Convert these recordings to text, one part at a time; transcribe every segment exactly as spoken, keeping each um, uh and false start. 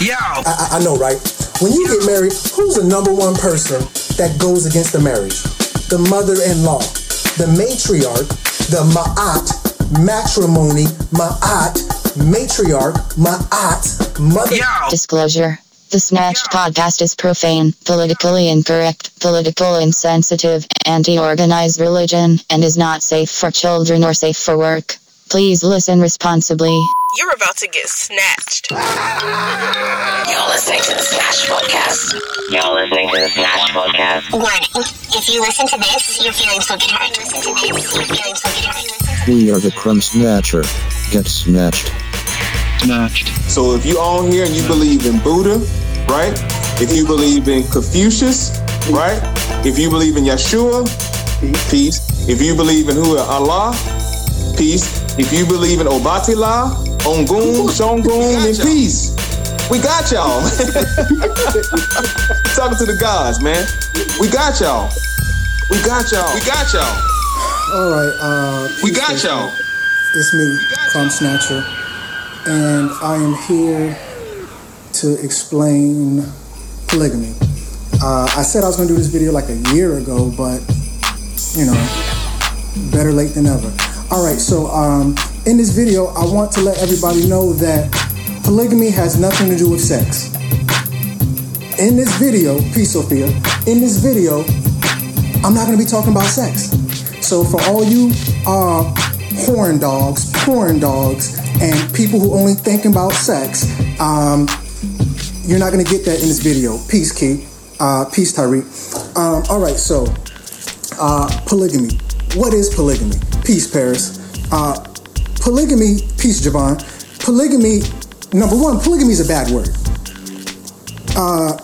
Yo. I, I know, right? When you get married, who's the number one person that goes against the marriage? The mother-in-law, the matriarch, the Ma'at, matrimony, Ma'at, matriarch, Ma'at, mother. Yo. Disclosure. The Snatched Yo. Podcast is profane, politically incorrect, political insensitive, anti-organized religion, and is not safe for children or safe for work. Please listen responsibly. You're about to get snatched. You're listening to the Snatched Podcast. You're listening to the Snatched Podcast. Warning. If you listen to this, your feelings will get hurt. Listen to this, your feelings will get hurt. We are the Crumb Snatcher. Get snatched. Snatched. So if you on here and you believe in Buddha, right? If you believe in Confucius, right? If you believe in Yeshua, peace. If you believe in who? Allah, peace. If you believe in Obatila, Ongun, Shongun, and peace, we got y'all. Talking to the gods, man. We got y'all. We got y'all. We got y'all. All right. Uh, we got y'all. It's me, Crumb Snatcher, and I am here to explain polygamy. Uh, I said I was going to do this video like a year ago, but, you know, better late than never. All right, so um, in this video, I want to let everybody know that polygamy has nothing to do with sex. In this video, peace, Sophia, in this video, I'm not going to be talking about sex. So for all you uh, horn dogs, porn dogs, and people who only think about sex, um, you're not going to get that in this video. Peace, Key. Uh, peace, Tyreek. Um, all right, so uh, polygamy. What is polygamy? Peace, Paris. Uh, polygamy, peace, Javon. Polygamy, number one, polygamy is a bad word. Uh,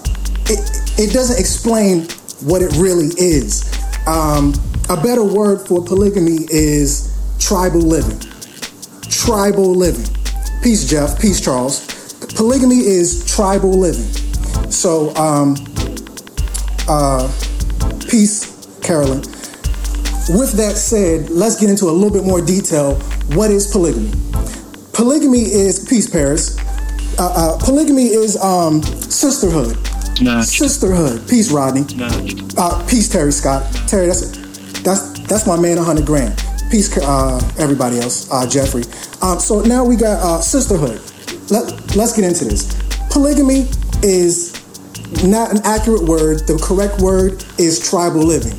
it, it doesn't explain what it really is. Um, a better word for polygamy is tribal living. Tribal living. Peace, Jeff. Peace, Charles. Polygamy is tribal living. So, um, uh, peace, Carolyn. With that said, let's get into a little bit more detail. What is polygamy? Polygamy is, peace, Paris. Uh, uh, polygamy is um, sisterhood. Nah. Sisterhood. Peace, Rodney. Nah. Uh, peace, Terry Scott. Terry, that's that's that's my man, one hundred grand. Peace, uh, everybody else. Uh, Jeffrey. Uh, so now we got uh, sisterhood. Let, let's get into this. Polygamy is not an accurate word. The correct word is tribal living.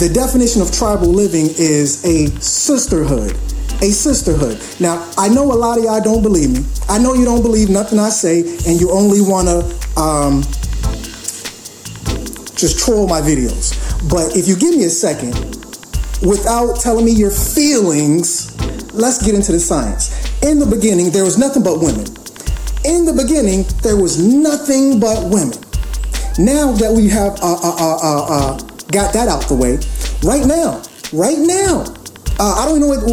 The definition of tribal living is a sisterhood, a sisterhood. Now, I know a lot of y'all don't believe me. I know you don't believe nothing I say, and you only want to um, just troll my videos. But if you give me a second, without telling me your feelings, let's get into the science. In the beginning, there was nothing but women. In the beginning, there was nothing but women. Now that we have a... Uh, uh, uh, uh, got that out the way. Right now, right now, uh, I don't know what,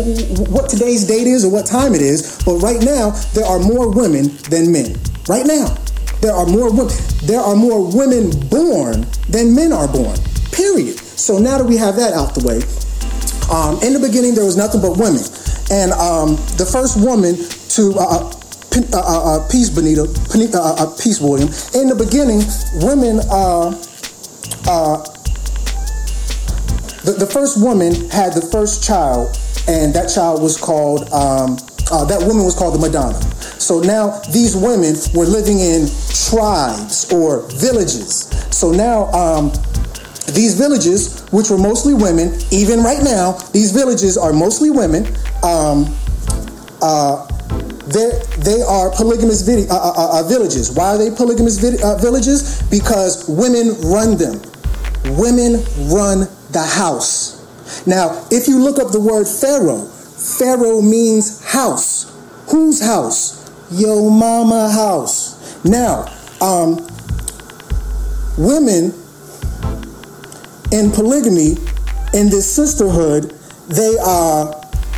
what today's date is or what time it is, but right now there are more women than men. Right now, there are more women. There are more women born than men are born. Period. So now that we have that out the way, um, in the beginning there was nothing but women, and um, the first woman to uh, uh, uh, uh, peace, Benita, Benita uh, uh, peace, William. In the beginning, women. Uh, uh, The, the first woman had the first child, and that child was called, um, uh, that woman was called the Madonna. So now these women were living in tribes or villages. So now um, these villages, which were mostly women, even right now, these villages are mostly women. Um, uh, they are polygamous vid- uh, uh, uh, villages. Why are they polygamous vid- uh, villages? Because women run them. Women run the house. Now, if you look up the word Pharaoh, Pharaoh means house. Whose house? Yo mama house. Now, um, women in polygamy, in this sisterhood, they are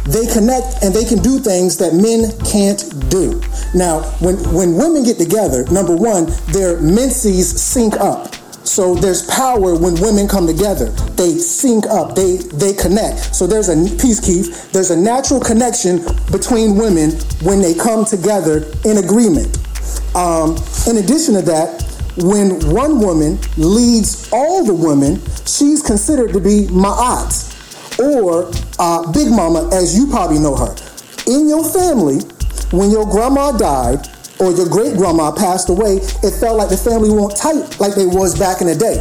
they connect and they can do things that men can't do. Now, when when women get together, number one, their menses sync up. So there's power when women come together. They sync up. They they connect. So there's a peace, Keith. There's a natural connection between women when they come together in agreement. Um, in addition to that, when one woman leads all the women, she's considered to be Ma'at, or uh, Big Mama, as you probably know her. In your family, when your grandma died or your great-grandma passed away, it felt like the family weren't tight like they was back in the day,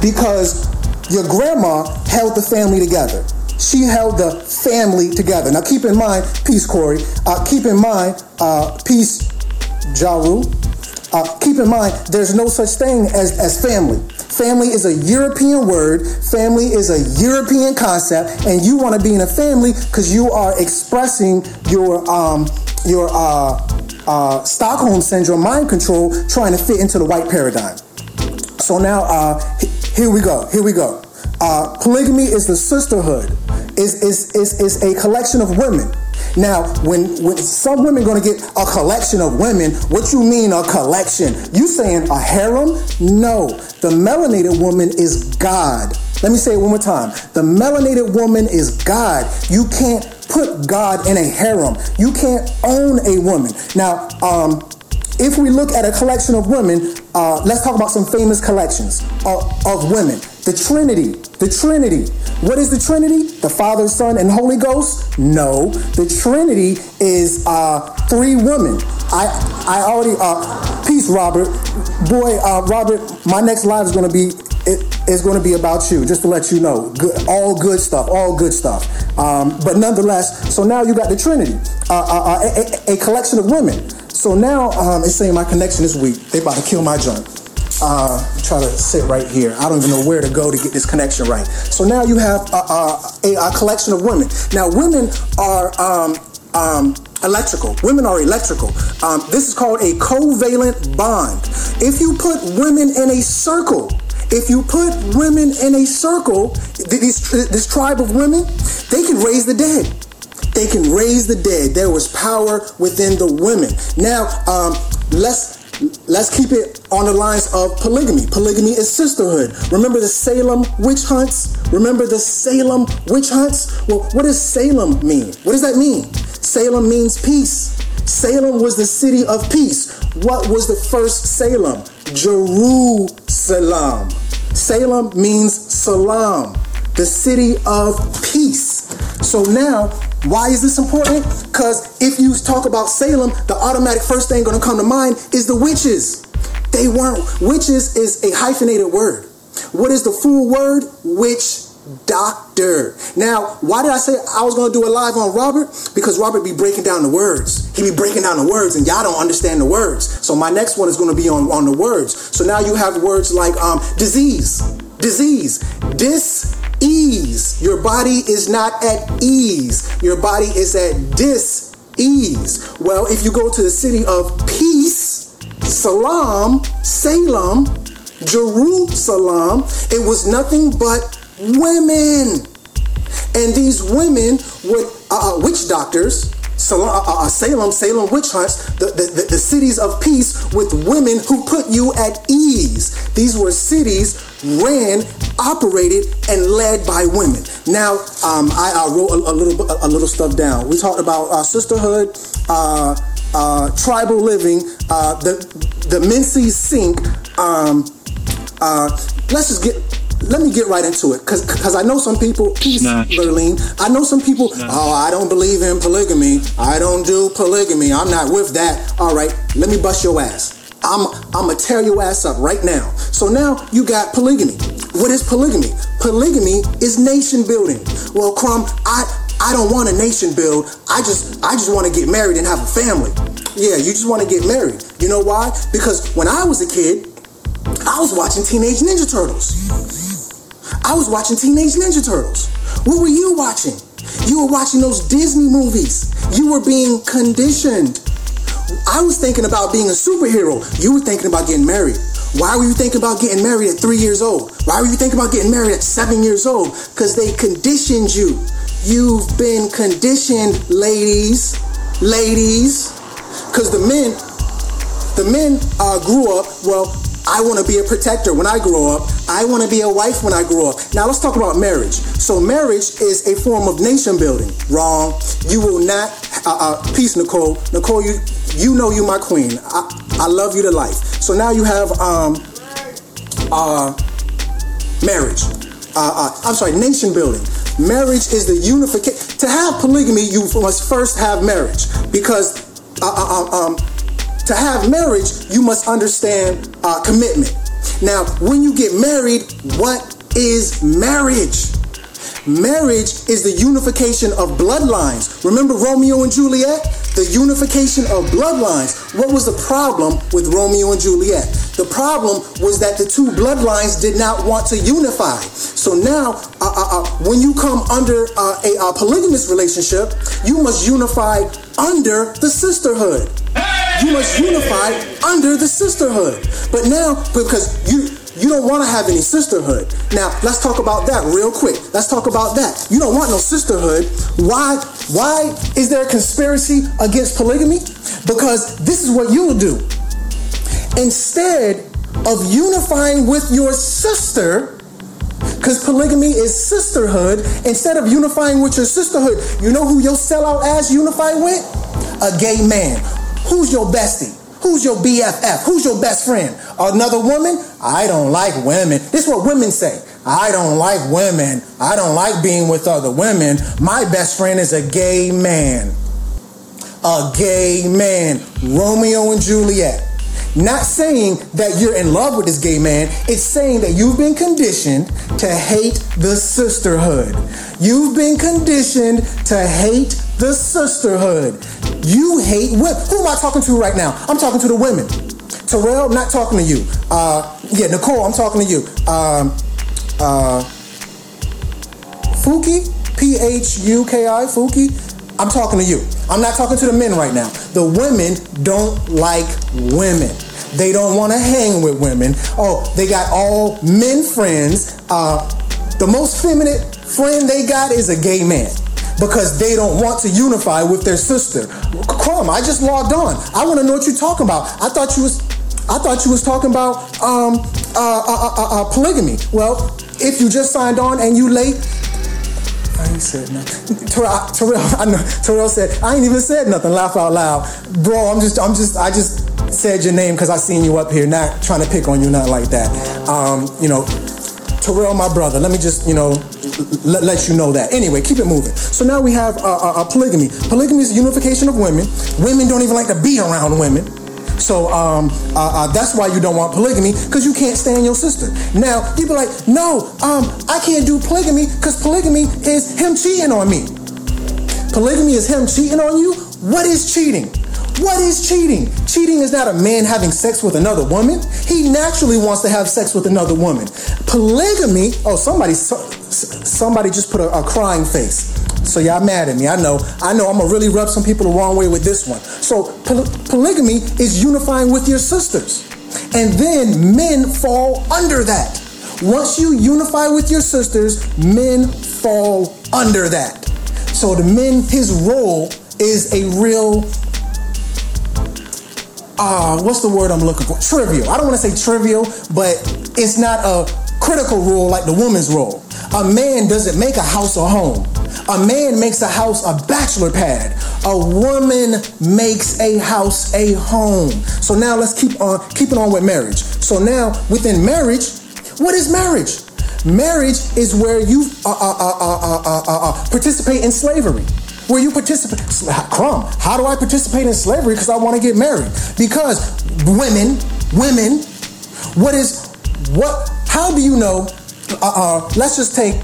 because your grandma held the family together. She held the family together. Now, keep in mind, peace, Corey. Uh, keep in mind, uh, peace, Jaru. Uh, keep in mind, there's no such thing as, as family. Family is a European word. Family is a European concept, and you want to be in a family because you are expressing your um, your uh, uh, Stockholm syndrome, mind control, trying to fit into the white paradigm. So now, uh, here we go. Here we go. Uh, polygamy is the sisterhood. Is is is is a collection of women. Now, when, when some women going to get a collection of women, what you mean a collection? You saying a harem? No. The melanated woman is God. Let me say it one more time. The melanated woman is God. You can't put God in a harem. You can't own a woman. Now, um, if we look at a collection of women, uh, let's talk about some famous collections of, of women. The Trinity. The Trinity. What is the Trinity? The Father, Son, and Holy Ghost? No. The Trinity is uh, three women. I I already... Uh, peace, Robert. Boy, uh, Robert, my next live is going to be it, is going to be about you, just to let you know. Good, all good stuff. All good stuff. Um, but nonetheless, so now you got the Trinity. Uh, a, a, a collection of women. So now, um, it's saying my connection is weak. They about to kill my joint. Uh, try to sit right here. I don't even know where to go to get this connection right. So now you have a, a, a, a collection of women. Now, women are um, um, electrical. Women are electrical. Um, this is called a covalent bond. If you put women in a circle, if you put women in a circle, these, this tribe of women, they can raise the dead. They can raise the dead. There was power within the women. Now, um, let's Let's keep it on the lines of polygamy. Polygamy is sisterhood. Remember the Salem witch hunts? Remember the Salem witch hunts? Well, what does Salem mean? What does that mean? Salem means peace. Salem was the city of peace. What was the first Salem? Jerusalem. Salem means Salam, the city of peace. So now, why is this important? Because if you talk about Salem, the automatic first thing going to come to mind is the witches. They weren't. Witches is a hyphenated word. What is the full word? Witch doctor. Now, why did I say I was going to do a live on Robert? Because Robert be breaking down the words. He be breaking down the words, and y'all don't understand the words. So my next one is going to be on, on the words. So now you have words like um, disease, disease, dis. Ease. Your body is not at ease. Your body is at dis-ease. Well, if you go to the city of peace, Salam, Salem, Jerusalem, it was nothing but women. And these women would, uh, witch doctors, Salem, uh, Salem, Salem witch hunts, the, the, the, the cities of peace with women who put you at ease. These were cities ran, operated, and led by women. Now, um, I, I wrote a, a little a, a little stuff down. We talked about uh, sisterhood, uh, uh, tribal living, uh, the the Menses sink. Um, uh, let's just get. Let me get right into it, because because I know some people, peace, Lurleen, I know some people, Snatch. Oh, I don't believe in polygamy. I don't do polygamy. I'm not with that. All right, let me bust your ass. I'm I'm going to tear your ass up right now. So now you got polygamy. What is polygamy? Polygamy is nation building. Well, Crumb, I, I don't want a nation build. I just I just want to get married and have a family. Yeah, you just want to get married. You know why? Because when I was a kid, I was watching Teenage Ninja Turtles. I was watching Teenage Ninja Turtles. What were you watching? You were watching those Disney movies. You were being conditioned. I was thinking about being a superhero. You were thinking about getting married. Why were you thinking about getting married at three years old? Why were you thinking about getting married at seven years old? Because they conditioned you. You've been conditioned, ladies. Ladies. Because the men, the men uh, grew up, well, I want to be a protector when I grow up. I want to be a wife when I grow up. Now let's talk about marriage. So marriage is a form of nation building. Wrong. You will not, uh, uh, peace, Nicole. Nicole, you you know you my queen. I, I love you to life. So now you have um, uh, marriage. Uh, uh, I'm sorry, nation building. Marriage is the unification. To have polygamy, you must first have marriage, because uh, uh, um, to have marriage, you must understand uh, commitment. Now, when you get married, what is marriage? Marriage is the unification of bloodlines. Remember Romeo and Juliet? The unification of bloodlines. What was the problem with Romeo and Juliet? The problem was that the two bloodlines did not want to unify. So now, uh, uh, uh, when you come under uh, a, a polygamous relationship, you must unify under the sisterhood. You must unify under the sisterhood. But now, because you... You don't want to have any sisterhood. Now, let's talk about that real quick. Let's talk about that. You don't want no sisterhood. Why? Why is there a conspiracy against polygamy? Because this is what you will do. Instead of unifying with your sister, because polygamy is sisterhood, instead of unifying with your sisterhood, you know who your sellout ass unify with? A gay man. Who's your bestie? Who's your B F F? Who's your best friend? Another woman? I don't like women. This is what women say. I don't like women. I don't like being with other women. My best friend is a gay man. A gay man. Romeo and Juliet. Not saying that you're in love with this gay man. It's saying that you've been conditioned to hate the sisterhood. You've been conditioned to hate the sisterhood. You hate women. Who am I talking to right now? I'm talking to the women. Terrell, not talking to you. Uh, yeah, Nicole, I'm talking to you. Um, uh, Fuki, P H U K I, Fuki, I'm talking to you. I'm not talking to the men right now. The women don't like women. They don't want to hang with women. Oh, they got all men friends. Uh, the most feminine friend they got is a gay man, because they don't want to unify with their sister. Crumb, I just logged on. I want to know what you're talking about. I thought you was, I thought you was talking about um, uh, uh, uh, uh, polygamy. Well, if you just signed on and you late, I ain't said nothing. Terrell, Terrell, I know, Terrell said I ain't even said nothing. Laugh out loud, bro. I'm just, I'm just, I just said your name because I seen you up here. Not trying to pick on you, not like that. Um, you know, Terrell, my brother. Let me just, you know. Let, let you know that. Anyway, keep it moving. So now we have a uh, uh, polygamy. Polygamy is the unification of women. Women don't even like to be around women. So um, uh, uh, that's why you don't want polygamy, because you can't stand your sister. Now, you be like, no, um, I can't do polygamy because polygamy is him cheating on me. Polygamy is him cheating on you? What is cheating? What is cheating? Cheating is not a man having sex with another woman. He naturally wants to have sex with another woman. Polygamy, oh, somebody somebody just put a, a crying face. So y'all mad at me. I know. I know I'm going to really rub some people the wrong way with this one. So poly- polygamy is unifying with your sisters. And then men fall under that. Once you unify with your sisters, men fall under that. So the men, his role is a real... Uh, what's the word I'm looking for? Trivial. I don't want to say trivial, but it's not a critical role like the woman's role. A man doesn't make a house a home. A man makes a house a bachelor pad. A woman makes a house a home. So now let's keep on keeping on with marriage. So now within marriage, what is marriage? Marriage is where you uh, uh, uh, uh, uh, uh, uh, participate in slavery. Where you participate, Crumb, how do I participate in slavery? Because I want to get married. Because women, women, what is, what, how do you know, uh, uh, let's just take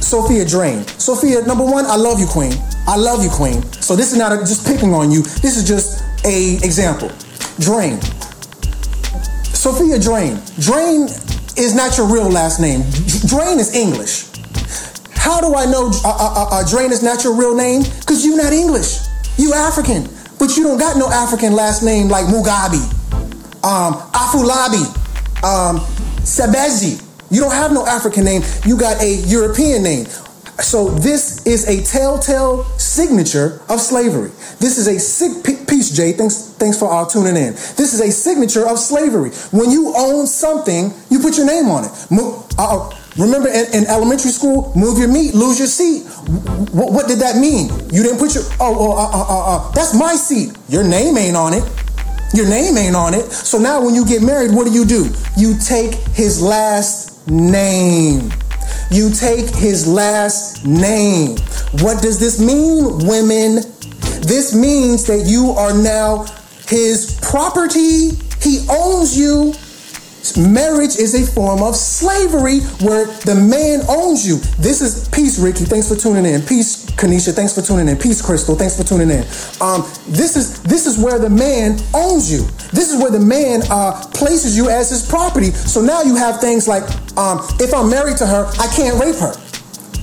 Sophia Drain. Sophia, number one, I love you, queen. I love you, queen. So this is not a, just picking on you. This is just a example. Drain. Sophia Drain. Drain is not your real last name. Drain is English. How do I know uh, uh, uh, Drain is not your real name? Because you're not English. You African. But you don't got no African last name like Mugabe, um, Afulabi, um, Sebezi. You don't have no African name. You got a European name. So this is a telltale signature of slavery. This is a sick p- piece, Jay. Thanks, thanks for all tuning in. This is a signature of slavery. When you own something, you put your name on it. Mo- uh-oh. Remember in, in elementary school, move your meat, lose your seat. W- what did that mean? You didn't put your, oh, oh, oh, oh, oh, oh, that's my seat. Your name ain't on it. Your name ain't on it. So now when you get married, what do you do? You take his last name. You take his last name. What does this mean, women? This means that you are now his property. He owns you. Marriage is a form of slavery where the man owns you. This is peace, Ricky. Thanks for tuning in. Peace, Kanisha. Thanks for tuning in. Peace, Crystal. Thanks for tuning in. Um, this is this is where the man owns you. This is where the man uh, places you as his property. So now you have things like, um, if I'm married to her, I can't rape her.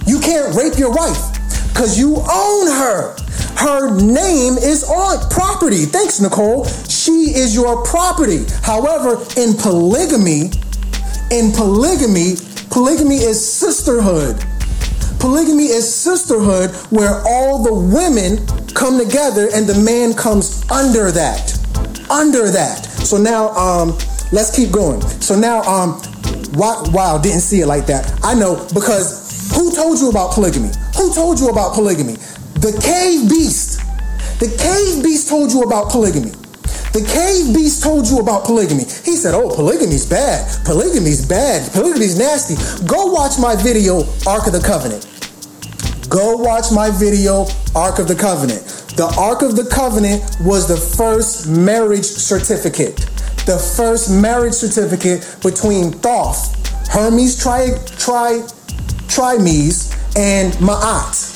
You can't rape your wife because you own her. Her name is on property. Thanks, Nicole. She is your property. However, in polygamy, in polygamy, polygamy is sisterhood. Polygamy is sisterhood where all the women come together and the man comes under that. Under that. So now, um, let's keep going. So now, um, wow, wow, didn't see it like that. I know, because who told you about polygamy? Who told you about polygamy? The cave beast. The cave beast told you about polygamy. The cave beast told you about polygamy. He said, oh, polygamy's bad. Polygamy's bad. Polygamy's nasty. Go watch my video, Ark of the Covenant. Go watch my video, Ark of the Covenant. The Ark of the Covenant was the first marriage certificate. The first marriage certificate between Thoth, Hermes, Tri, Tri, Trimes, and Ma'at.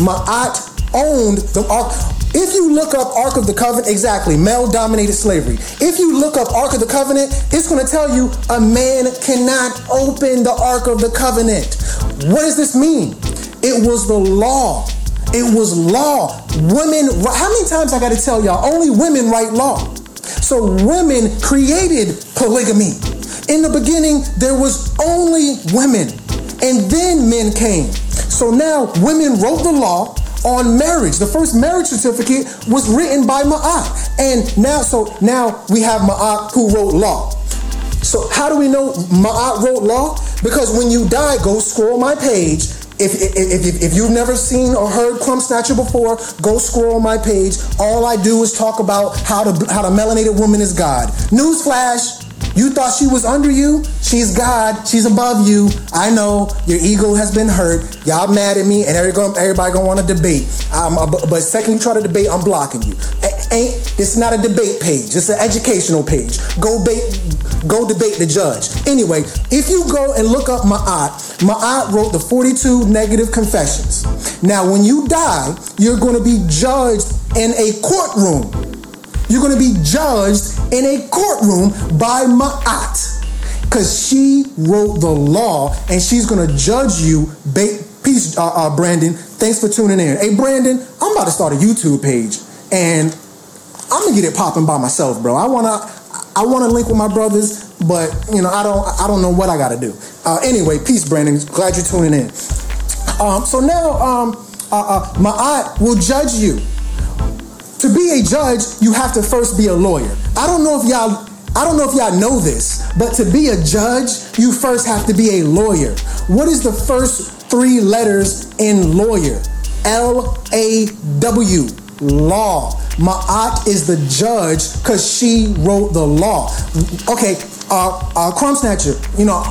Ma'at owned the Ark. If you look up Ark of the Covenant, exactly, male-dominated slavery. If you look up Ark of the Covenant, it's going to tell you a man cannot open the Ark of the Covenant. What does this mean? It was the law. It was law. Women, how many times I got to tell y'all, only women write law. So women created polygamy. In the beginning, there was only women, and then men came. So now women wrote the law on marriage. The first marriage certificate was written by Ma'at. And now, so now we have Ma'at who wrote law. So how do we know Ma'at wrote law? Because when you die, go scroll my page. If, if, if, if you've never seen or heard Crumb Snatcher before, go scroll my page. All I do is talk about how the, how the melanated woman is God. Newsflash. You thought she was under you? She's God. She's above you. I know your ego has been hurt. Y'all mad at me, and everybody, everybody gonna want to debate. Um, but the second you try to debate, I'm blocking you. A- ain't this is not a debate page? It's an educational page. Go bait, go debate the judge. Anyway, if you go and look up Ma'at, Ma'at wrote the forty-two negative confessions. Now, when you die, you're gonna be judged in a courtroom. You're going to be judged in a courtroom by Ma'at because she wrote the law and she's going to judge you. Ba- Peace, uh, uh, Brandon. Thanks for tuning in. Hey, Brandon, I'm about to start a YouTube page and I'm going to get it popping by myself, bro. I want to I want to link with my brothers, but, you know, I don't I don't know what I got to do. Uh, anyway, peace, Brandon. Glad you're tuning in. Um, so now um, uh, uh, Ma'at will judge you. To be a judge, you have to first be a lawyer. I don't know if y'all, I don't know if y'all know this, but to be a judge, you first have to be a lawyer. What is the first three letters in lawyer? L A W, law. Ma'at is the judge because she wrote the law. Okay, uh, uh, Crumb Snatcher, you know,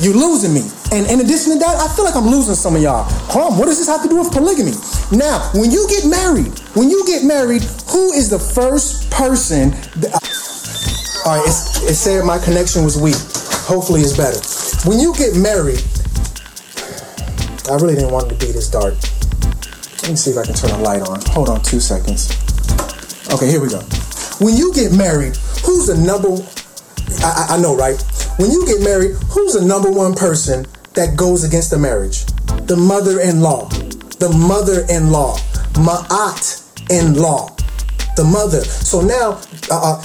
you're losing me. And in addition to that, I feel like I'm losing some of y'all. Crumb, what does this have to do with polygamy? Now, when you get married, when you get married, who is the first person that... Uh, all right, it's, it said my connection was weak. Hopefully it's better. When you get married... I really didn't want it to be this dark. Let me see if I can turn the light on. Hold on two seconds. Okay, here we go. When you get married, who's the number... I, I, I know, right? When you get married, who's the number one person that goes against the marriage? The mother-in-law. The mother-in-law. Ma'at-in-law. The mother. So now, uh,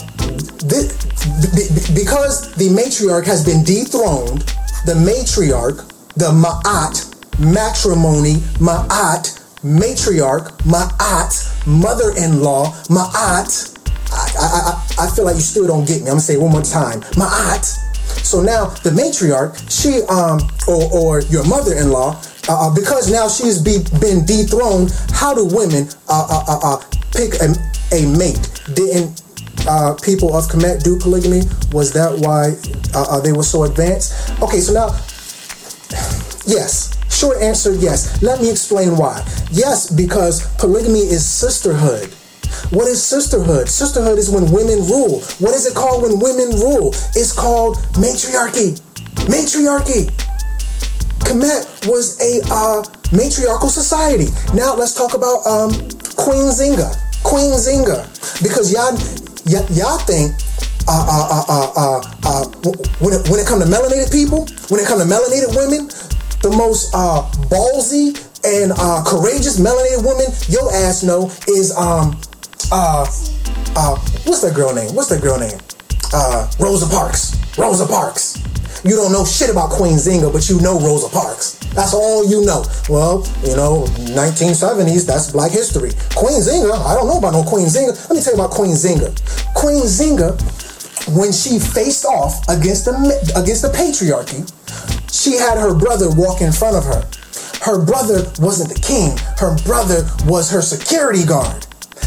this, b- b- because the matriarch has been dethroned, the matriarch, the Ma'at, matrimony, Ma'at, matriarch, Ma'at, mother-in-law, Ma'at. I, I, I, I feel like you still don't get me. I'm going to say it one more time. Ma'at. So now the matriarch, she um or or your mother-in-law, uh, because now she's be, been dethroned. How do women uh uh uh, uh pick a, a mate? Didn't uh people of Kemet do polygamy? Was that why uh, uh, they were so advanced? Okay, so now yes. Short answer, yes. Let me explain why. Yes, because polygamy is sisterhood. What is sisterhood? Sisterhood is when women rule. What is it called when women rule? It's called matriarchy. Matriarchy. Kemet was a uh, matriarchal society. Now let's talk about um, Queen Nzinga. Queen Nzinga. Because y'all, y- y'all think Uh, uh, uh, uh, uh, when it, when it comes to melanated people, when it comes to melanated women, the most uh, ballsy and uh, courageous melanated woman your ass know is um uh uh what's that girl name? What's that girl name? Uh, Rosa Parks. Rosa Parks. You don't know shit about Queen Nzinga, but you know Rosa Parks. That's all you know. Well, you know, nineteen seventies, that's Black history. Queen Nzinga, I don't know about no Queen Nzinga. Let me tell you about Queen Nzinga. Queen Nzinga, when she faced off against the against the patriarchy, she had her brother walk in front of her. Her brother wasn't the king. Her brother was her security guard.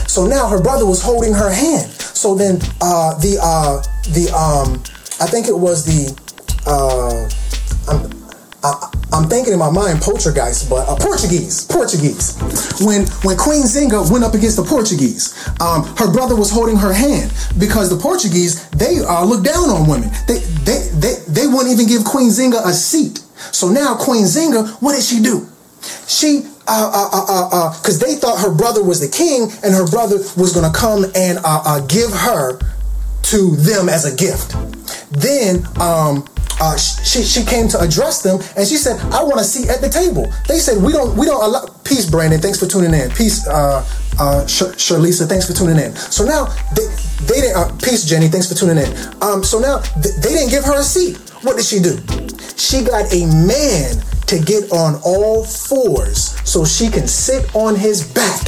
So now her brother was holding her hand. So then uh, the uh, the um, I think it was the uh, I'm I, I'm thinking in my mind Poltergeist, but uh, Portuguese, Portuguese. When when Queen Nzinga went up against the Portuguese, um, her brother was holding her hand because the Portuguese, they uh, look down on women. They they they they wouldn't even give Queen Nzinga a seat. So now Queen Nzinga, what did she do? She uh uh uh uh because uh, they thought her brother was the king and her brother was gonna come and uh, uh give her to them as a gift. Then um. Uh, she she came to address them and she said, "I want a seat at the table." They said, "We don't we don't allow." Peace, Brandon. Thanks for tuning in. Peace, uh, uh, Sh- Sharlisa. Thanks for tuning in. So now they they didn't. Uh, peace, Jenny. Thanks for tuning in. Um, so now th- they didn't give her a seat. What did she do? She got a man to get on all fours so she can sit on his back.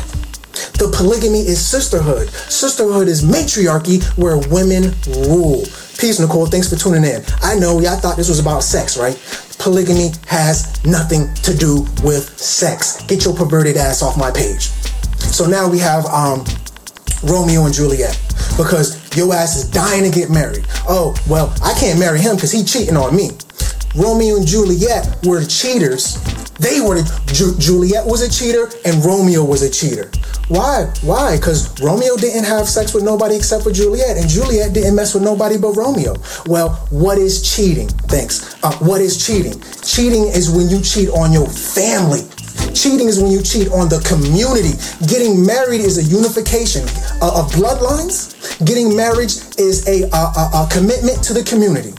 The polygamy is sisterhood. Sisterhood is matriarchy where women rule. Peace, Nicole. Thanks for tuning in. I know y'all thought this was about sex, right? Polygamy has nothing to do with sex. Get your perverted ass off my page. So now we have um, Romeo and Juliet because your ass is dying to get married. Oh, well, I can't marry him because he's cheating on me. Romeo and Juliet were the cheaters. They were the, Ju- Juliet was a cheater and Romeo was a cheater. Why? Why? Because Romeo didn't have sex with nobody except for Juliet, and Juliet didn't mess with nobody but Romeo. Well, what is cheating? Thanks. Uh, what is cheating? Cheating is when you cheat on your family. Cheating is when you cheat on the community. Getting married is a unification uh, of bloodlines. Getting married is a, uh, a, a commitment to the community.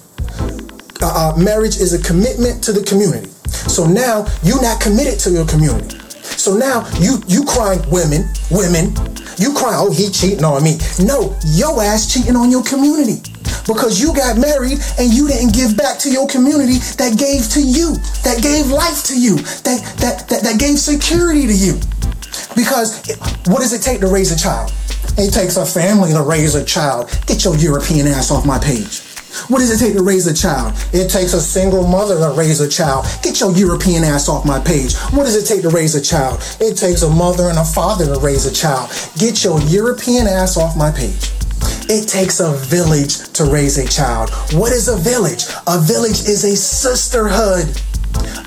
Uh, uh, marriage is a commitment to the community. So now you're not committed to your community. So now you you crying women, women, you crying, oh, he cheating on me. No, your ass cheating on your community because you got married and you didn't give back to your community that gave to you, that gave life to you, that that that, that gave security to you. Because it, what does it take to raise a child? It takes a family to raise a child. Get your European ass off my page. What does it take to raise a child? It takes a single mother to raise a child. Get your European ass off my page. What does it take to raise a child? It takes a mother and a father to raise a child. Get your European ass off my page. It takes a village to raise a child. What is a village? A village is a sisterhood,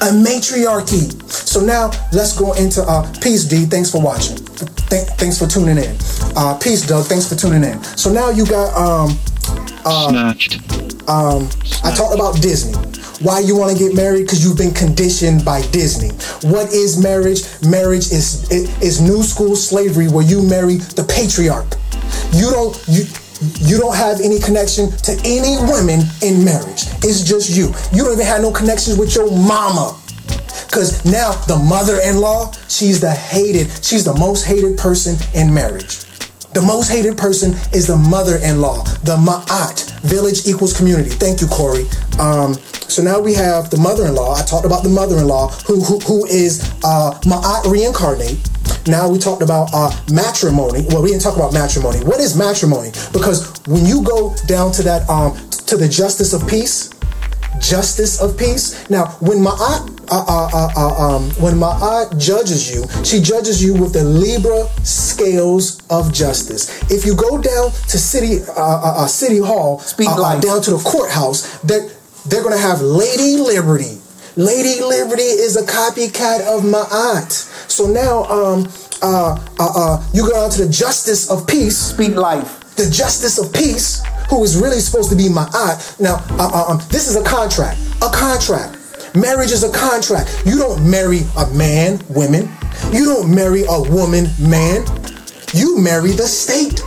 a matriarchy. So now let's go into uh, Peace D. Thanks for watching. Th- thanks for tuning in. Uh, peace Doug. Thanks for tuning in. So now you got um. Um, Snatched. Um, Snatched. I talked about Disney. Why you want to get married? Because you've been conditioned by Disney. What is marriage? Marriage is it, is new school slavery where you marry the patriarch. You don't you you don't have any connection to any women in marriage. It's just you. You don't even have no connections with your mama. Because now the mother-in-law, she's the hated. She's the most hated person in marriage. The most hated person is the mother-in-law, the Ma'at, village equals community. Thank you, Corey. Um, so now we have the mother-in-law. I talked about the mother-in-law, who who, who is uh, Ma'at reincarnate. Now we talked about uh, matrimony. Well, we didn't talk about matrimony. What is matrimony? Because when you go down to that um, to the justice of peace, justice of peace. Now, when Ma'at uh, uh, uh, uh, um, when Ma'at judges you, she judges you with the Libra scales of justice. If you go down to city uh, uh, city hall, Speak uh, uh, down to the courthouse, that they're, they're going to have Lady Liberty. Lady Liberty is a copycat of Ma'at. So now, um, uh, uh, uh, you go on to the justice of peace. Speak life. The justice of peace, who is really supposed to be Ma'at. Now, uh, uh, um, this is a contract. A contract. Marriage is a contract. You don't marry a man, women. You don't marry a woman, man. You marry the state.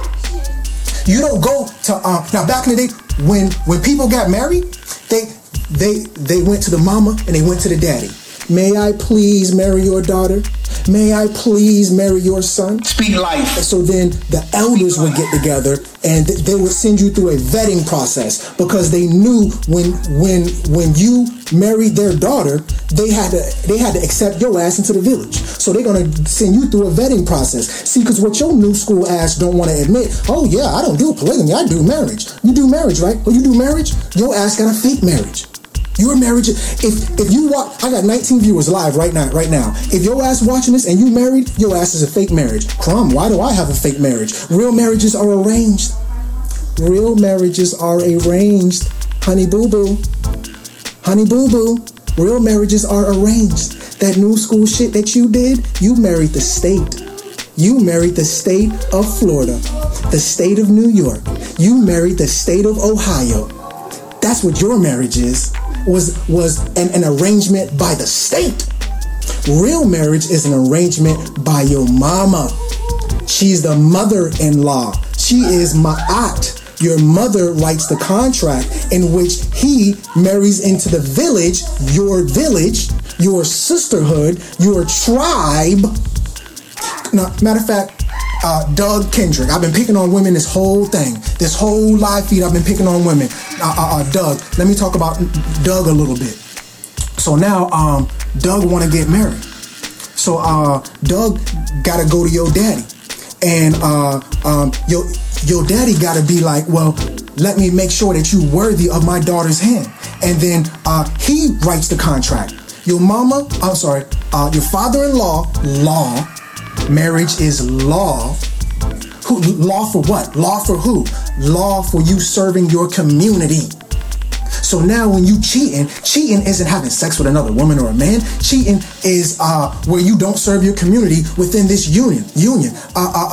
You don't go to, uh, now back in the day, when, when people got married, they, they, they went to the mama and they went to the daddy. May I please marry your daughter? May I please marry your son? Speak life. So then the elders would get together and th- they would send you through a vetting process, because they knew when when when you married their daughter, they had to they had to accept your ass into the village. So they're gonna send you through a vetting process. See, because what your new school ass don't want to admit, oh yeah, I don't do polygamy, I do marriage. You do marriage, right? Well, you do marriage, your ass got a fake marriage. Your marriage, if if you watch, I got nineteen viewers live right now, right now. If your ass watching this and you married, your ass is a fake marriage. Crumb, why do I have a fake marriage? Real marriages are arranged. Real marriages are arranged. Honey boo boo. Honey boo boo. Real marriages are arranged. That new school shit that you did, you married the state. You married the state of Florida, the state of New York. You married the state of Ohio. That's what your marriage is. was was an, an arrangement by the state. Real marriage is an arrangement by your mama. She's the mother-in-law. She is Ma'at. Your mother writes the contract in which he marries into the village, your village, your sisterhood, your tribe. Now, matter of fact, uh, Doug Kendrick, I've been picking on women this whole thing. This whole live feed, I've been picking on women. Uh, uh, uh, Doug, let me talk about Doug a little bit. So now, um, Doug want to get married. So uh, Doug got to go to your daddy. And uh, um, your, your daddy got to be like, well, let me make sure that you're worthy of my daughter's hand. And then uh, he writes the contract. Your mama, I'm sorry, uh, your father-in-law, law, marriage is law. Who, law for what? Law for who? Law for you serving your community. So now when you cheating, cheating isn't having sex with another woman or a man. Cheating is uh, where you don't serve your community within this union. Union. Uh, uh,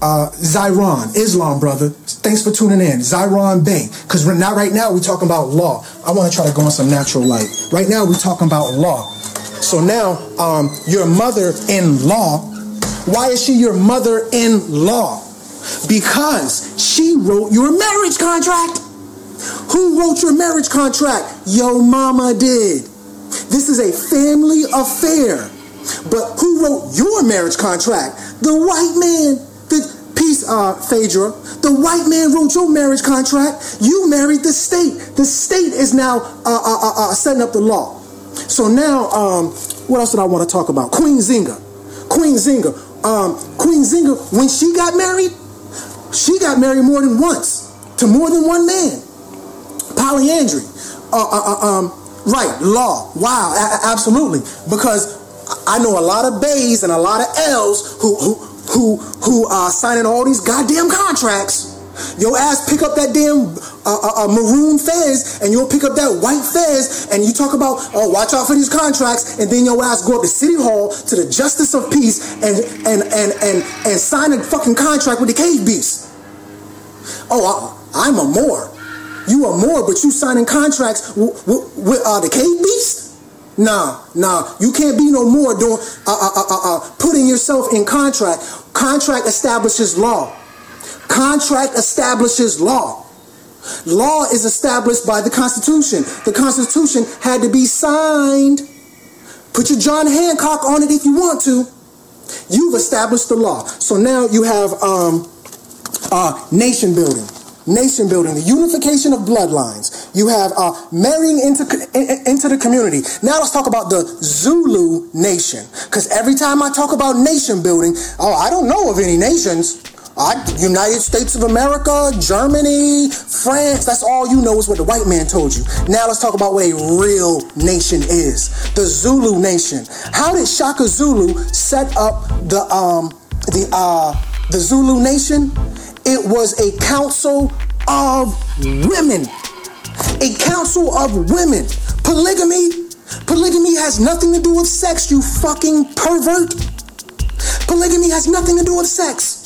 uh, uh, Zyron, Islam brother, thanks for tuning in. Zyron Bey, because not right now we're talking about law. I want to try to go on some natural light. Right now we're talking about law. So now um, your mother-in-law. Why is she your mother-in-law? Because she wrote your marriage contract. Who wrote your marriage contract? Your mama did. This is a family affair. But who wrote your marriage contract? The white man. The, peace, uh, Phaedra. The white man wrote your marriage contract. You married the state. The state is now uh, uh, uh, uh, setting up the law. So now, um, what else did I want to talk about? Queen Nzinga. Queen Nzinga. Um, Queen Nzinga, when she got married, she got married more than once to more than one man. Polyandry. Uh, uh, uh, um, right, law. Wow, a- absolutely. Because I know a lot of bays and a lot of L's who who who who are signing all these goddamn contracts. Your ass pick up that damn uh, uh, maroon fez, and you'll pick up that white fez, and you talk about, oh, watch out for these contracts, and then your ass go up to City Hall to the Justice of Peace and and and and, and sign a fucking contract with the cave beast. Oh, I, I'm a Moor. You a Moor, but you signing contracts w- w- with uh, the cave beast? Nah, nah, you can't be no more doing uh, uh, uh, uh, uh, putting yourself in contract. Contract establishes law. Contract establishes law. Law is established by the Constitution. The Constitution had to be signed. Put your John Hancock on it if you want to. You've established the law. So now you have um, uh, nation building. Nation building. The unification of bloodlines. You have uh, marrying into, into the community. Now let's talk about the Zulu nation. Because every time I talk about nation building, oh, I don't know of any nations. I, United States of America, Germany, France, that's all you know is what the white man told you. Now let's talk about what a real nation is. The Zulu nation. How did Shaka Zulu set up the um the uh the Zulu nation? It was a council of women. A council of women. Polygamy. Polygamy has nothing to do with sex, you fucking pervert. Polygamy has nothing to do with sex.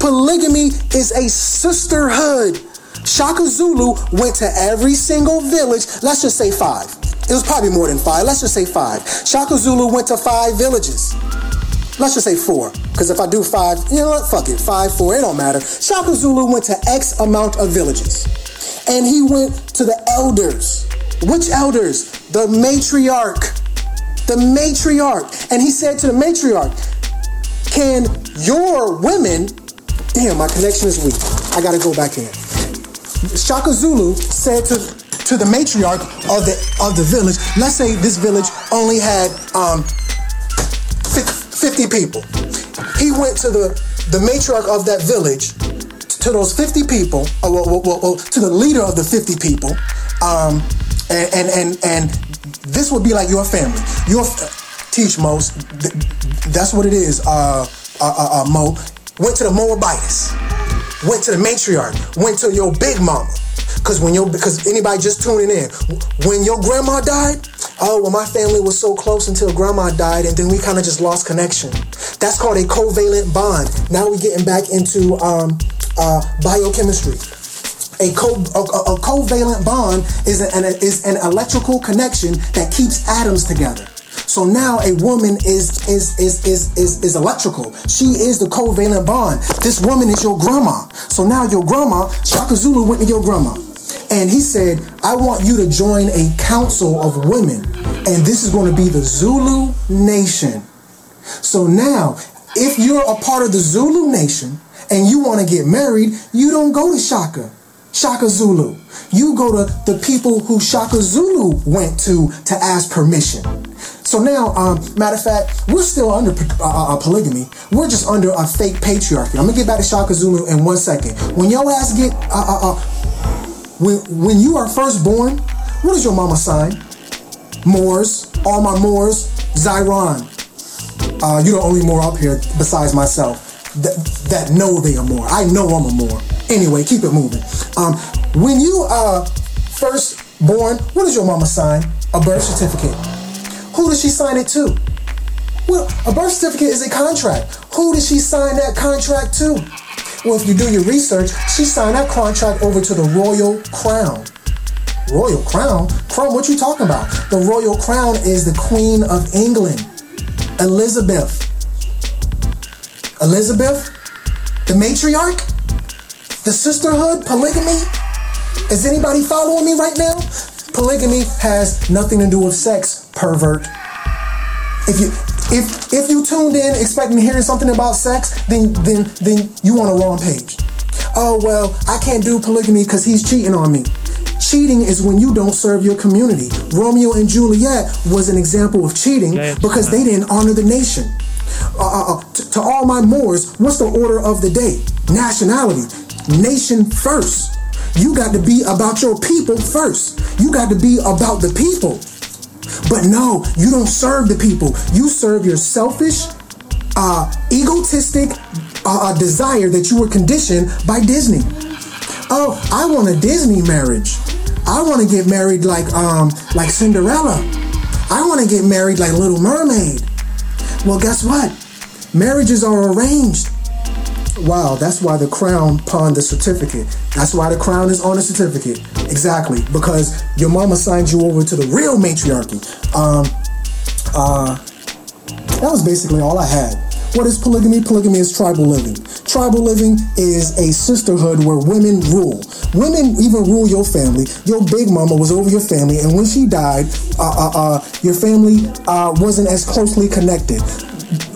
Polygamy is a sisterhood. Shaka Zulu went to every single village. Let's just say five. It was probably more than five. Let's just say five. Shaka Zulu went to five villages. Let's just say four. Because if I do five, you know what? Fuck it. Five, four, it don't matter. Shaka Zulu went to X amount of villages. And he went to the elders. Which elders? The matriarch. The matriarch. And he said to the matriarch, can your women... Damn, my connection is weak. I gotta go back in. Shaka Zulu said to, to the matriarch of the of the village, let's say this village only had um fifty people. He went to the, the matriarch of that village, to those fifty people, or, or, or, or to the leader of the fifty people, um, and, and, and, and this would be like your family. Your teach Mo's, that's what it is, uh, uh, uh, uh, Mo. Went to the Moabites, went to the matriarch, went to your big mama. Cause when your, because anybody just tuning in, when your grandma died, oh, well, my family was so close until grandma died, and then we kind of just lost connection. That's called a covalent bond. Now we're getting back into um, uh, biochemistry. A, co- a, a covalent bond is an, an is an electrical connection that keeps atoms together. So now a woman is is, is is is is electrical. She is the covalent bond. This woman is your grandma. So now your grandma, Shaka Zulu went to your grandma. And he said, I want you to join a council of women. And this is going to be the Zulu nation. So now, if you're a part of the Zulu nation and you want to get married, you don't go to Shaka. Shaka Zulu. You go to the people who Shaka Zulu went to to ask permission. So now, um, matter of fact, we're still under uh, uh, polygamy. We're just under a fake patriarchy. I'm gonna get back to Shaka Zulu in one second. When your ass get, uh, uh, uh, when when you are first born, what is your mama sign? Moors, all my Moors, Ziron. Uh, you're the only Moor up here besides myself that that know they are Moor. I know I'm a Moor. Anyway, keep it moving. Um, when you uh first born, what is your mama sign? A birth certificate. Who did she sign it to? Well, a birth certificate is a contract. Who did she sign that contract to? Well, if you do your research, she signed that contract over to the royal crown. Royal crown? Crown, what you talking about? The royal crown is the Queen of England, Elizabeth. Elizabeth? The matriarch? The sisterhood? Polygamy? Is anybody following me right now? Polygamy has nothing to do with sex, pervert. If you if if you tuned in expecting to hear something about sex, then then then you on the wrong page. Oh well, I can't do polygamy because he's cheating on me. Cheating is when you don't serve your community. Romeo and Juliet was an example of cheating because they didn't honor the nation. Uh, uh, to, to all my Moors, what's the order of the day? Nationality, nation first. You got to be about your people first. You got to be about the people. But no, you don't serve the people. You serve your selfish, uh, egotistic uh, desire that you were conditioned by Disney. Oh, I want a Disney marriage. I want to get married like um like Cinderella. I want to get married like Little Mermaid. Well, guess what? Marriages are arranged. Wow, that's why the crown pawned the certificate. That's why the crown is on the certificate. Exactly, because your mama signed you over to the real matriarchy. Um, uh, that was basically all I had. What is polygamy? Polygamy is tribal living. Tribal living is a sisterhood where women rule. Women even rule your family. Your big mama was over your family, and when she died, uh, uh, uh, your family uh, wasn't as closely connected.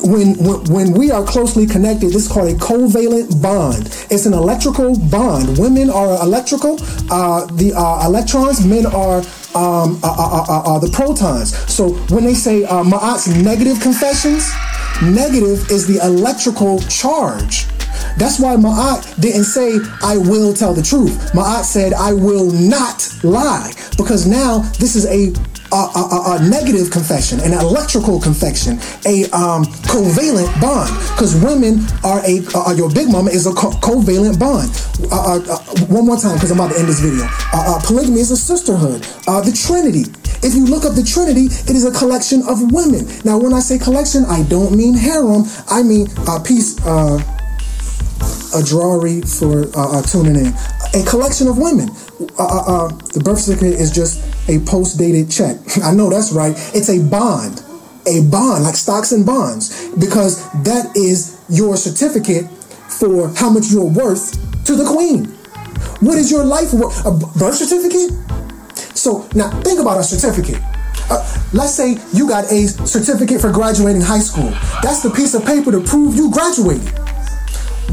When, when when we are closely connected, this is called a covalent bond. It's an electrical bond. Women are electrical, uh, the uh, electrons. Men are um, uh, uh, uh, uh, the protons. So when they say uh, Ma'at's negative confessions, negative is the electrical charge. That's why Ma'at didn't say, I will tell the truth. Ma'at said, I will not lie. Because now this is a A, a, a negative confession, an electrical confession, a um, covalent bond. Because women are a, uh, your big mama is a co- covalent bond. Uh, uh, uh, one more time, because I'm about to end this video. Uh, uh, polygamy is a sisterhood. Uh, the Trinity. If you look up the Trinity, it is a collection of women. Now, when I say collection, I don't mean harem. I mean uh, peace. Uh, Adrari for uh, uh, tuning in. A collection of women. Uh, uh, uh, the birth certificate is just a post-dated check. I know that's right. It's a bond. A bond, like stocks and bonds. Because that is your certificate for how much you're worth to the queen. What is your life worth? A birth certificate? So now think about a certificate. Uh, let's say you got a certificate for graduating high school. That's the piece of paper to prove you graduated.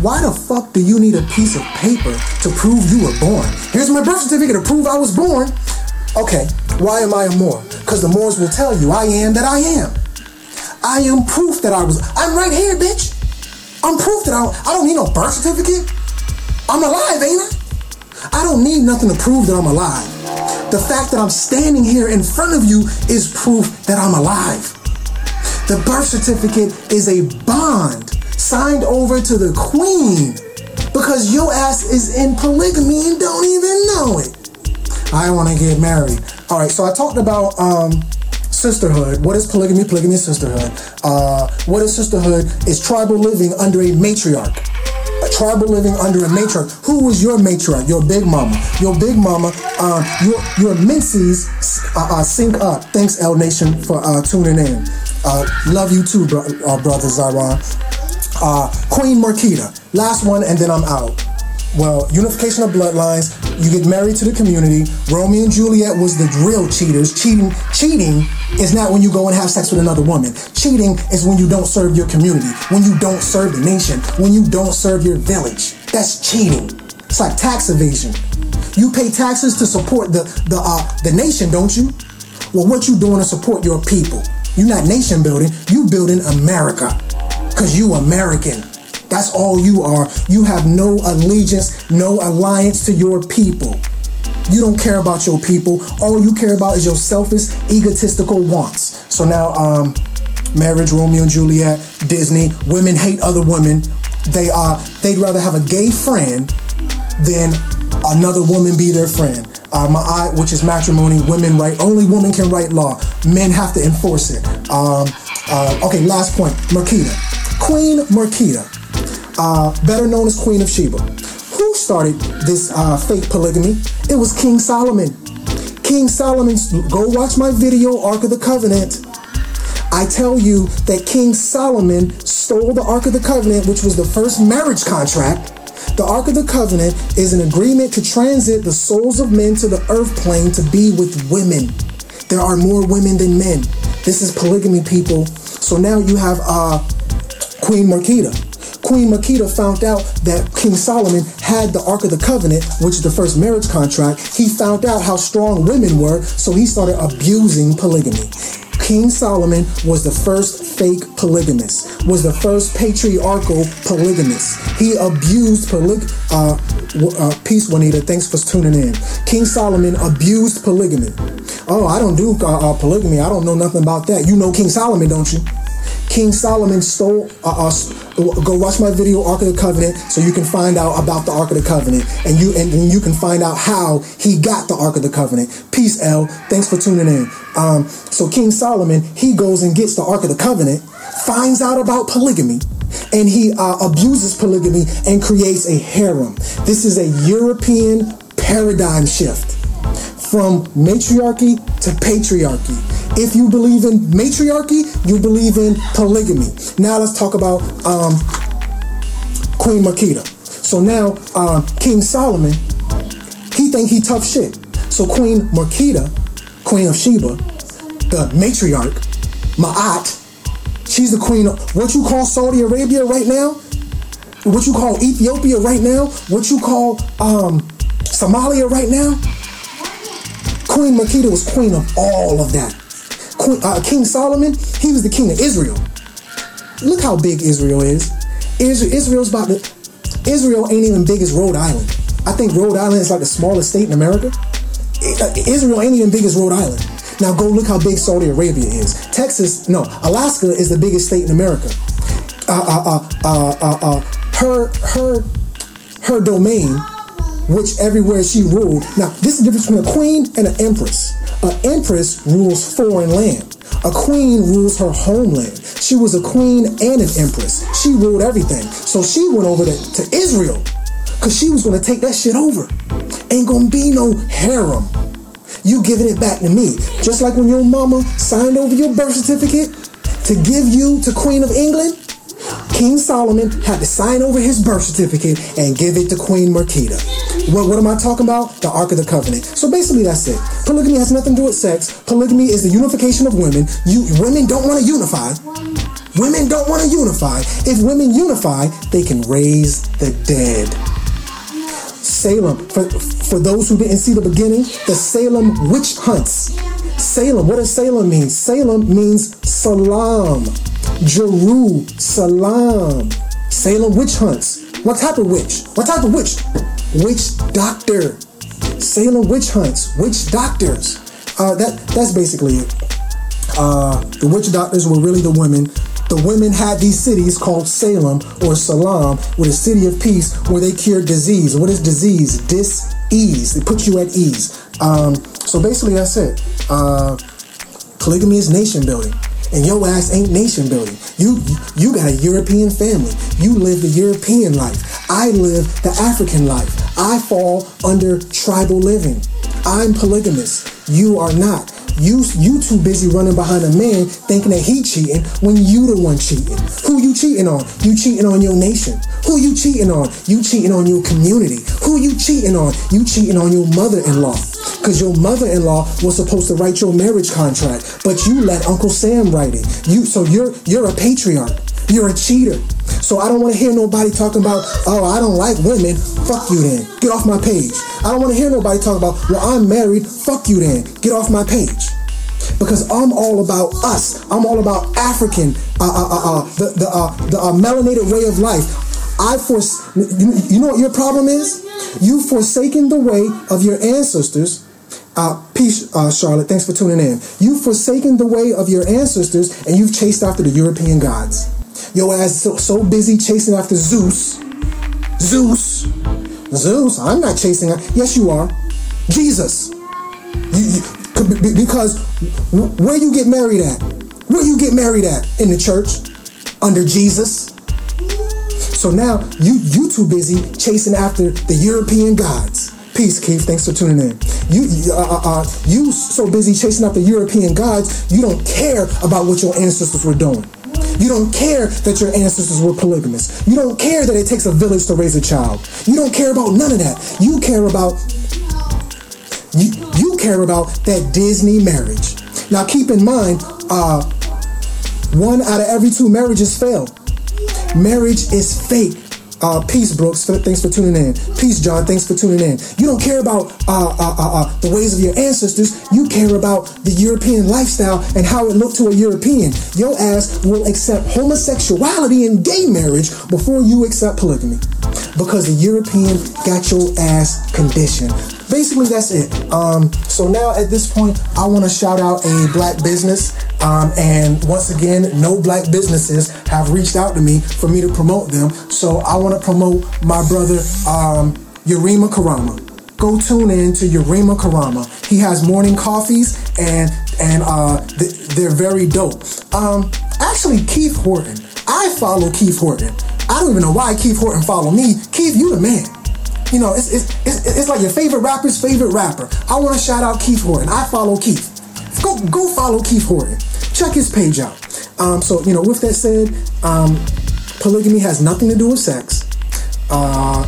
Why the fuck do you need a piece of paper to prove you were born? Here's my birth certificate to prove I was born. Okay, why am I a Moor? Because the Moors will tell you I am that I am. I am proof that I was. I'm right here, bitch. I'm proof that I, I don't need no birth certificate. I'm alive, ain't I? I don't need nothing to prove that I'm alive. The fact that I'm standing here in front of you is proof that I'm alive. The birth certificate is a bond signed over to the queen because your ass is in polygamy and don't even know it. I want to get married. All right, so I talked about um, sisterhood. What is polygamy? Polygamy is sisterhood. Uh, what is sisterhood? Is tribal living under a matriarch. A tribal living under a matriarch. Who was your matriarch? Your big mama. Your big mama. Uh, your your menses uh, uh, sync up. Thanks, L Nation, for uh, tuning in. Uh, love you too, bro- uh, brother Zyron. Uh, Queen Makeda, last one, and then I'm out. Well, unification of bloodlines. You get married to the community. Romeo and Juliet was the real cheaters. Cheating, cheating is not when you go and have sex with another woman. Cheating is when you don't serve your community, when you don't serve the nation, when you don't serve your village. That's cheating. It's like tax evasion. You pay taxes to support the the uh, the nation, don't you? Well, what you doing to support your people? You're not nation building. You building America. Because you American. That's all you are. You have no allegiance, no alliance to your people. You don't care about your people. All you care about is your selfish, egotistical wants. So now, um, marriage, Romeo and Juliet, Disney, women hate other women. They are, they'd rather have a gay friend than another woman be their friend. Uh, Ma'at, which is matrimony, women write, only women can write law. Men have to enforce it. Um, uh, okay, last point, Makeda. Queen Makeda, uh, better known as Queen of Sheba. Who started this uh, fake polygamy? It was King Solomon. King Solomon, go watch my video, Ark of the Covenant. I tell you that King Solomon stole the Ark of the Covenant, which was the first marriage contract. The Ark of the Covenant is an agreement to transit the souls of men to the earth plane to be with women. There are more women than men. This is polygamy, people. So now you have... Uh, Queen Makeda. Queen Makeda found out that King Solomon had the Ark of the Covenant, which is the first marriage contract. He found out how strong women were, so he started abusing polygamy. King Solomon was the first fake polygamist, was the first patriarchal polygamist. He abused polyg... Uh, uh, peace, Juanita. Thanks for tuning in. King Solomon abused polygamy. Oh, I don't do uh, uh, polygamy. I don't know nothing about that. You know King Solomon, don't you? King Solomon stole, uh, uh, go watch my video, Ark of the Covenant, so you can find out about the Ark of the Covenant, and you and, and you can find out how he got the Ark of the Covenant. Peace, L. Thanks for tuning in. Um, so King Solomon, he goes and gets the Ark of the Covenant, finds out about polygamy, and he uh, abuses polygamy and creates a harem. This is a European paradigm shift from matriarchy to patriarchy. If you believe in matriarchy, you believe in polygamy. Now let's talk about um, Queen Makeda. So now uh, King Solomon, he think he tough shit. So Queen Makeda, Queen of Sheba, the matriarch, Ma'at, she's the queen of what you call Saudi Arabia right now, what you call Ethiopia right now, what you call um, Somalia right now. Queen Makeda was queen of all of that. Queen, uh, King Solomon, he was the king of Israel. Look how big Israel is. Israel's about to, Israel ain't even big as Rhode Island. I think Rhode Island is like the smallest state in America. Israel ain't even big as Rhode Island. Now go look how big Saudi Arabia is. Texas, no, Alaska is the biggest state in America. Uh, uh, uh, uh, uh, uh, her, her, her domain, which everywhere she ruled. Now, this is the difference between a queen and an empress. An empress rules foreign land. A queen rules her homeland. She was a queen and an empress. She ruled everything. So she went over to, to Israel because she was going to take that shit over. Ain't going to be no harem. You giving it back to me. Just like when your mama signed over your birth certificate to give you to Queen of England, King Solomon had to sign over his birth certificate and give it to Queen Makeda. What, what am I talking about? The Ark of the Covenant. So basically that's it. Polygamy has nothing to do with sex. Polygamy is the unification of women. You Women don't want to unify. Women don't want to unify. If women unify, they can raise the dead. Salem, for, for those who didn't see the beginning, the Salem witch hunts. Salem, what does Salem mean? Salem means salam. Jerusalem. Salem witch hunts. What type of witch? What type of witch? Witch doctor. Salem witch hunts. Witch doctors. Uh, that that's basically it. Uh, the witch doctors were really the women. The women had these cities called Salem or Salam, with a city of peace where they cured disease. What is disease? Dis-ease. They put you at ease. Um, so basically, that's it. Uh, polygamy is nation building. And your ass ain't nation building. You you got a European family. You live the European life. I live the African life. I fall under tribal living. I'm polygamous. You are not. You you too busy running behind a man thinking that he cheating when you the one cheating. Who you cheating on? You cheating on your nation. Who you cheating on? You cheating on your community. Who you cheating on? You cheating on your mother-in-law. Because your mother-in-law was supposed to write your marriage contract, but you let Uncle Sam write it. You so you're you're a patriarch. You're a cheater. So I don't want to hear nobody talking about, oh, I don't like women. Fuck you then. Get off my page. I don't want to hear nobody talking about, well, I'm married. Fuck you then. Get off my page. Because I'm all about us. I'm all about African, uh, uh, uh, uh, the the uh, the uh, melanated way of life. I force. You, you know what your problem is? You've forsaken the way of your ancestors. Uh, peace, uh, Charlotte. Thanks for tuning in. You've forsaken the way of your ancestors and you've chased after the European gods. Your ass is so, so busy chasing after Zeus. Zeus. Zeus. I'm not chasing after. Yes, you are. Jesus. You, you, because where you get married at? Where you get married at? In the church? Under Jesus? So now you, you too busy chasing after the European gods. Peace, Keith. Thanks for tuning in. You, uh, uh, you so busy chasing after European gods, you don't care about what your ancestors were doing. You don't care that your ancestors were polygamous. You don't care that it takes a village to raise a child. You don't care about none of that. You care about you, you care about that Disney marriage. Now, keep in mind, uh, one out of every two marriages fail. Marriage is fake. Uh, peace, Brooks. Thanks for tuning in. Peace, John. Thanks for tuning in. You don't care about uh, uh, uh, uh, the ways of your ancestors. You care about the European lifestyle and how it looked to a European. Your ass will accept homosexuality and gay marriage before you accept polygamy. Because the European got your ass conditioned. Basically, that's it. Um, so now at this point, I want to shout out a black business. Um, and once again, no black businesses have reached out to me for me to promote them. So I want to promote my brother, um, Yurema Karama. Go tune in to Yurema Karama. He has morning coffees and and uh, th- they're very dope. Um, actually, Keith Horton. I follow Keith Horton. I don't even know why Keith Horton followed me. Keith, you the man. You know, it's it's it's, it's like your favorite rapper's favorite rapper. I want to shout out Keith Horton. I follow Keith. Go go follow Keith Horton. Check his page out. Um, so, you know, with that said, um, polygamy has nothing to do with sex. Uh,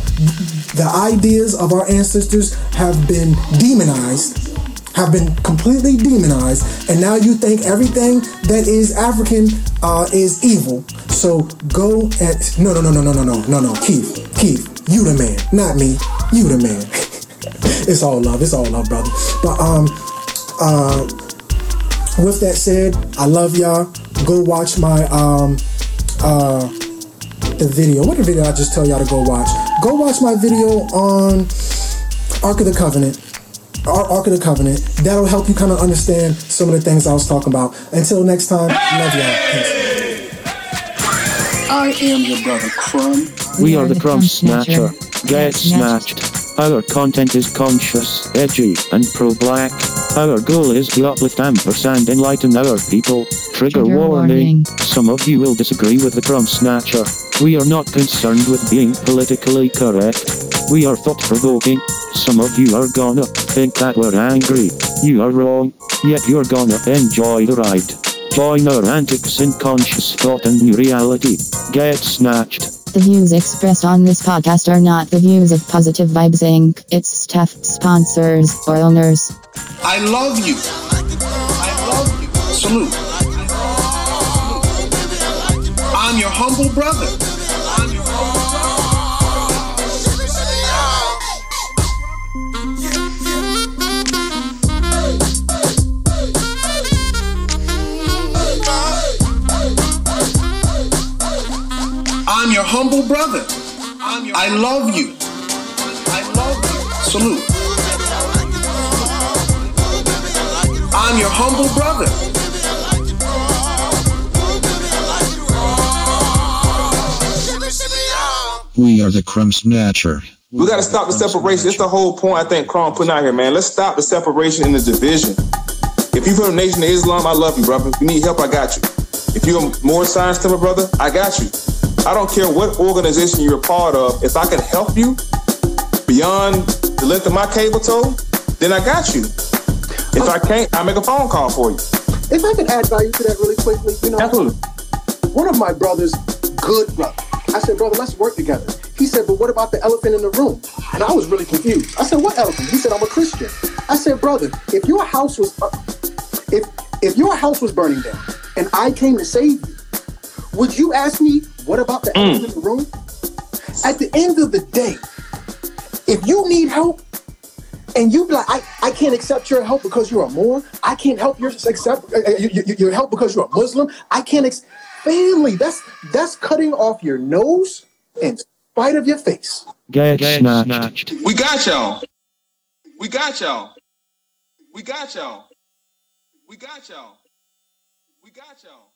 the ideas of our ancestors have been demonized, have been completely demonized, and now you think everything that is African uh, is evil. So go at... No, no, no, no, no, no, no, no, no. Keith, Keith, you the man. Not me. You the man. It's all love. It's all love, brother. But, um, uh... with that said, I love y'all. Go watch my um uh the the video. What a video I just tell y'all to go watch. Go watch my video on Ark of the Covenant. Ark of the Covenant. That'll help you kind of understand some of the things I was talking about. Until next time, love y'all. Peace. I am your brother Crumb. We are the Crumb Snatcher. Get snatched. Our content is conscious, edgy, and pro-black. Our goal is to uplift ampersand enlighten our people. Trigger, Trigger warning. warning. Some of you will disagree with the Crumb Snatcher. We are not concerned with being politically correct. We are thought-provoking. Some of you are gonna think that we're angry. You are wrong. Yet you're gonna enjoy the ride. Join our antics in conscious thought and new reality. Get snatched. The views expressed on this podcast are not the views of Positive Vibes Incorporated, its staff, sponsors, or owners. I love you. I love you. Salute. I'm your humble brother. I'm your humble brother. I'm your humble brother. I'm your I love you. I love you. Salute. I'm your humble brother. We are the Crumb Snatcher. We got to stop the separation. It's the whole point I think Crumb putting out here, man. Let's stop the separation and the division. If you're from the Nation of Islam, I love you, brother. If you need help, I got you. If you're more science to my brother, I got you. I don't care what organization you're a part of. If I can help you beyond the length of my cable toe, then I got you. If okay. I can't, I'll make a phone call for you. If I can add value to that really quickly, you know, absolutely. One of my brothers, good brother, I said, brother, let's work together. He said, but what about the elephant in the room? And I was really confused. I said, what elephant? He said, I'm a Christian. I said, brother, if your house was, uh, if if your house was burning down and I came to save you, would you ask me, what about the mm. elephant in the room? At the end of the day, if you need help and you be like, I, I can't accept your help because you're a Moor. I can't help your accept uh, your, your help because you're a Muslim. I can't ex- family. That's that's cutting off your nose in spite of your face. Get snatched. We got y'all. We got y'all. We got y'all. We got y'all. We got y'all.